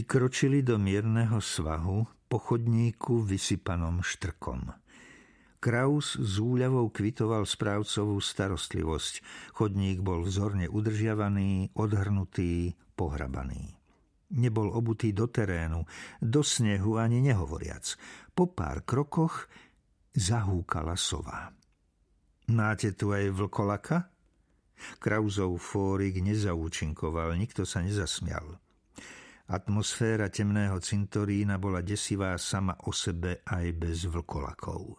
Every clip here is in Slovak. Vykročili do mierneho svahu po chodníku vysypanom štrkom. Kraus s úľavou kvitoval správcovú starostlivosť. Chodník bol vzorne udržiavaný, odhrnutý, pohrabaný. Nebol obutý do terénu, do snehu ani nehovoriac. Po pár krokoch zahúkala sova. Máte tu aj vlkolaka? Krausov fórik nezaúčinkoval, nikto sa nezasmial. Atmosféra temného cintorína bola desivá sama o sebe aj bez vlkolakov.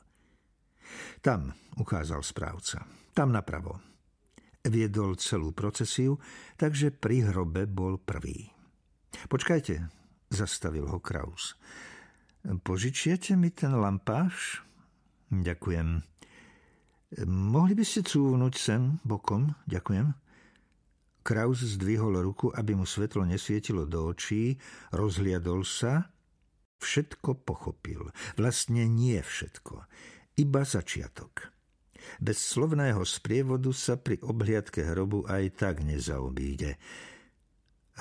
Tam, ukázal správca, tam napravo. Viedol celú procesiu, takže pri hrobe bol prvý. Počkajte, zastavil ho Kraus. Požičiate mi ten lampáš? Ďakujem. Mohli by ste cúvnuť sem bokom? Ďakujem. Kraus zdvihol ruku, aby mu svetlo nesvietilo do očí, rozhliadol sa, všetko pochopil. Vlastne nie všetko, iba začiatok. Bez slovného sprievodu sa pri obhliadke hrobu aj tak nezaobíde.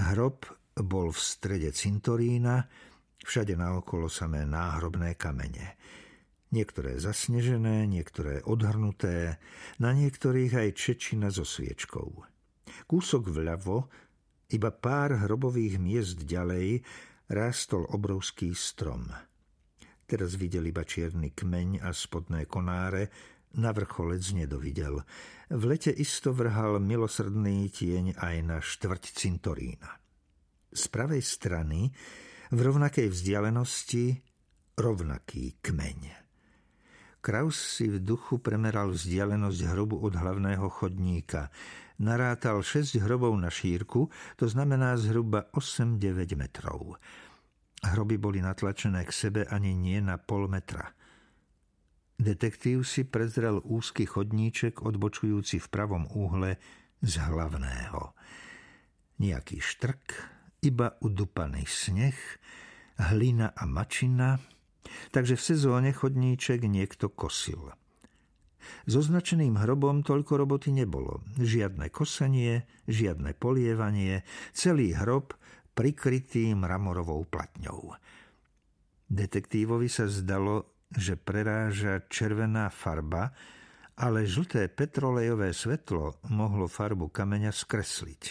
Hrob bol v strede cintorína, všade naokolo samé náhrobné kamene. Niektoré zasnežené, niektoré odhrnuté, na niektorých aj čečina so sviečkou. Kúsok vľavo, iba pár hrobových miest ďalej, rástol obrovský strom. Teraz videl iba čierny kmeň a spodné konáre, na vrcholec nedovidel. V lete isto vrhal milosrdný tieň aj na štvrť cintorína. Z pravej strany, v rovnakej vzdialenosti, rovnaký kmeň. Kraus si v duchu premeral vzdialenosť hrobu od hlavného chodníka. Narátal 6 hrobov na šírku, to znamená zhruba 8-9 metrov. Hroby boli natlačené k sebe ani nie na pol metra. Detektív si prezrel úzky chodníček odbočujúci v pravom úhle z hlavného. Nejaký štrk, iba udupaný sneh, hlina a mačina. Takže v sezóne chodníček niekto kosil. S označeným hrobom toľko roboty nebolo. Žiadne kosenie, žiadne polievanie, celý hrob prikrytý mramorovou platňou. Detektívovi sa zdalo, že preráža červená farba, ale žlté petrolejové svetlo mohlo farbu kameňa skresliť.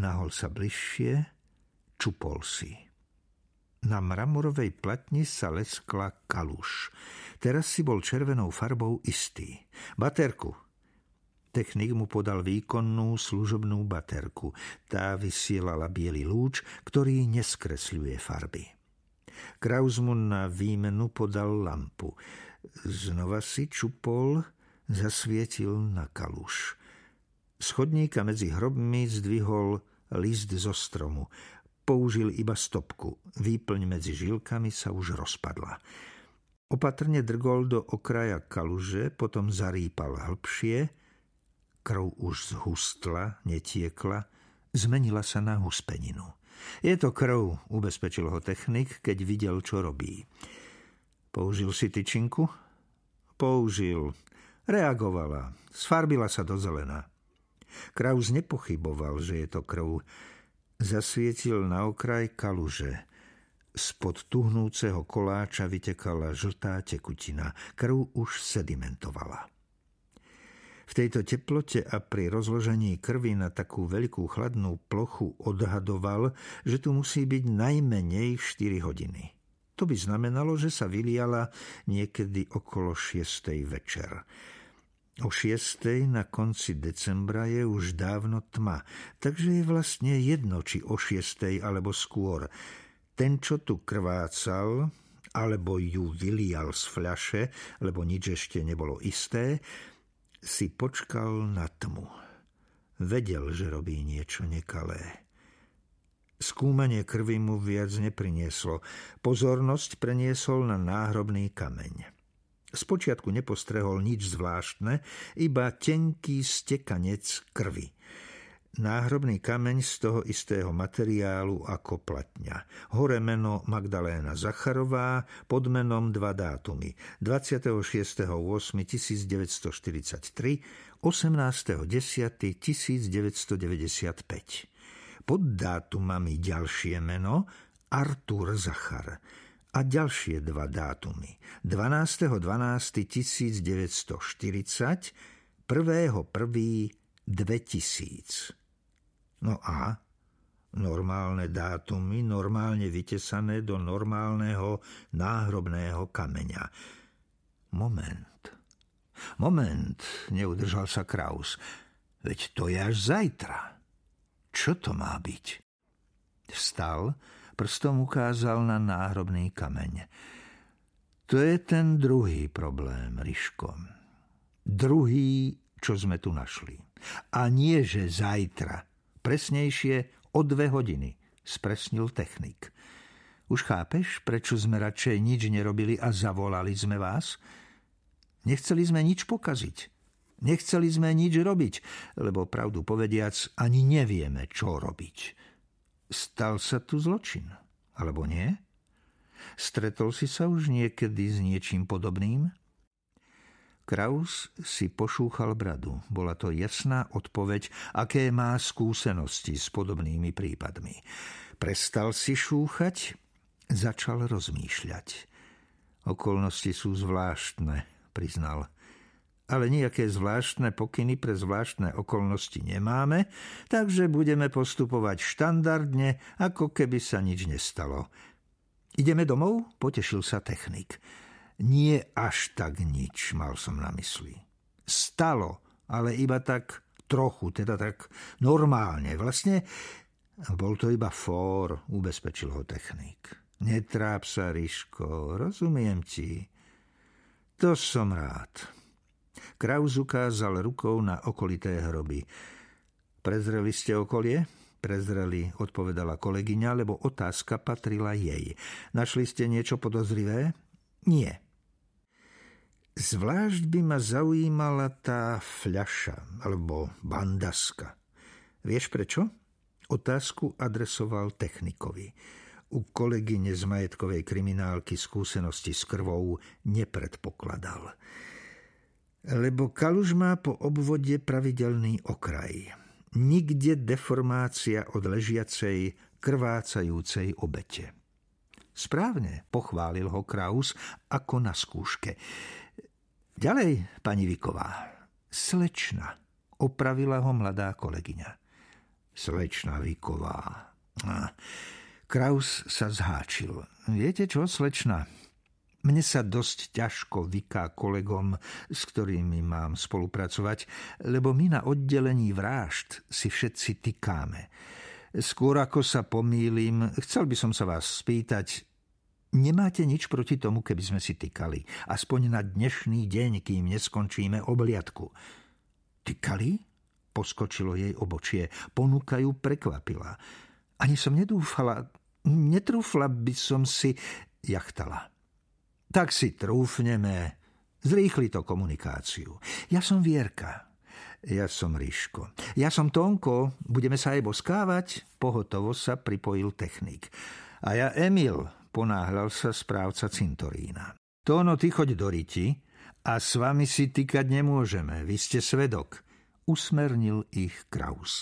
Nahol sa bližšie, čupol si. Na mramorovej platni sa leskla kaluš. Teraz si bol červenou farbou istý. Baterku. Technik mu podal výkonnú služobnú baterku. Tá vysielala biely lúč, ktorý neskresľuje farby. Kraus mu na výmenu podal lampu. Znova si čupol, zasvietil na kaluš. Z chodníka medzi hrobmi zdvihol list zo stromu. Použil iba stopku. Výplň medzi žilkami sa už rozpadla. Opatrne drgol do okraja kaluže, potom zarýpal hlbšie. Krv už zhustla, netiekla, zmenila sa na huspeninu. Je to krv, ubezpečil ho technik, keď videl, čo robí. Použil si tyčinku? Použil. Reagovala. Sfarbila sa do zelená. Kraus nepochyboval, že je to krv. Zasvietil na okraj kaluže. Spod tuhnúceho koláča vytekala žltá tekutina. Krv už sedimentovala. V tejto teplote a pri rozložení krvi na takú veľkú chladnú plochu odhadoval, že tu musí byť najmenej 4 hodiny. To by znamenalo, že sa vyliala niekedy okolo 6:00 večer. O 6:00 na konci decembra je už dávno tma, takže je vlastne jedno, či o 6:00 alebo skôr. Ten, čo tu krvácal, alebo ju vylial z fľaše, lebo nič ešte nebolo isté, si počkal na tmu. Vedel, že robí niečo nekalé. Skúmanie krvi mu viac neprinieslo. Pozornosť preniesol na náhrobný kameň. Spočiatku nepostrehol nič zvláštne, iba tenký stekanec krvi. Náhrobný kameň z toho istého materiálu ako platňa. Hore meno Magdaléna Zacharová, pod menom 2 dátumy. 26.8.1943, 18.10.1995. Pod dátumami ďalšie meno Artur Zachar a ďalšie dva dátumy 12.12.1940, 1.1.2000. No a normálne dátumy, normálne vytesané do normálneho náhrobného kameňa. Moment, neudržal sa Kraus. Veď to je až zajtra. Čo to má byť? Vstal, prstom ukázal na náhrobný kameň. To je ten druhý problém, Riško. Druhý, čo sme tu našli. A nie, že zajtra. Presnejšie o 2 hodiny, spresnil technik. Už chápeš, prečo sme radšej nič nerobili a zavolali sme vás? Nechceli sme nič pokaziť. Nechceli sme nič robiť, lebo pravdu povediac ani nevieme, čo robiť. Stal sa tu zločin, alebo nie? Stretol si sa už niekedy s niečím podobným? Kraus si pošúchal bradu. Bola to jasná odpoveď, aké má skúsenosti s podobnými prípadmi. Prestal si šúchať, začal rozmýšľať. Okolnosti sú zvláštne, priznal. Ale nejaké zvláštne pokyny pre zvláštne okolnosti nemáme, takže budeme postupovať štandardne, ako keby sa nič nestalo. Ideme domov? Potešil sa technik. Nie až tak nič, mal som na mysli. Stalo, ale iba tak trochu, teda tak normálne. Vlastne bol to iba fór, ubezpečil ho technik. Netráp sa, Riško, rozumiem ti. To som rád. Kraus ukázal rukou na okolité hroby. Prezreli ste okolie? Prezreli, odpovedala kolegyňa, lebo otázka patrila jej. Našli ste niečo podozrivé? Nie. Zvlášť by ma zaujímala tá fľaša, alebo bandaska. Vieš prečo? Otázku adresoval technikovi. U kolegyne z majetkovej kriminálky skúsenosti s krvou nepredpokladal. Lebo kaluž má po obvode pravidelný okraj. Nikde deformácia od ležiacej, krvácajúcej obete. Správne, pochválil ho Kraus ako na skúške. Ďalej, pani Viková. Slečna, opravila ho mladá kolegyňa. Slečna Viková. Kraus sa zháčil. Viete čo, slečna? Mne sa dosť ťažko vyká kolegom, s ktorými mám spolupracovať, lebo my na oddelení vrážd si všetci tykáme. Skôr ako sa pomýlim, chcel by som sa vás spýtať, nemáte nič proti tomu, keby sme si tykali? Aspoň na dnešný deň, kým neskončíme obliadku. Tykali? Poskočilo jej obočie. Ponuka ju prekvapila. Ani som nedúfala, netrúfla by som si, jachtala. Tak si trúfneme. Zrýchli to komunikáciu. Ja som Vierka. Ja som Riško. Ja som Tonko. Budeme sa aj boskávať. Pohotovo sa pripojil technik. A ja Emil, ponáhľal sa správca cintorína. Tóno, ty choď do riti a s vami si tykať nemôžeme. Vy ste svedok. Usmernil ich Kraus.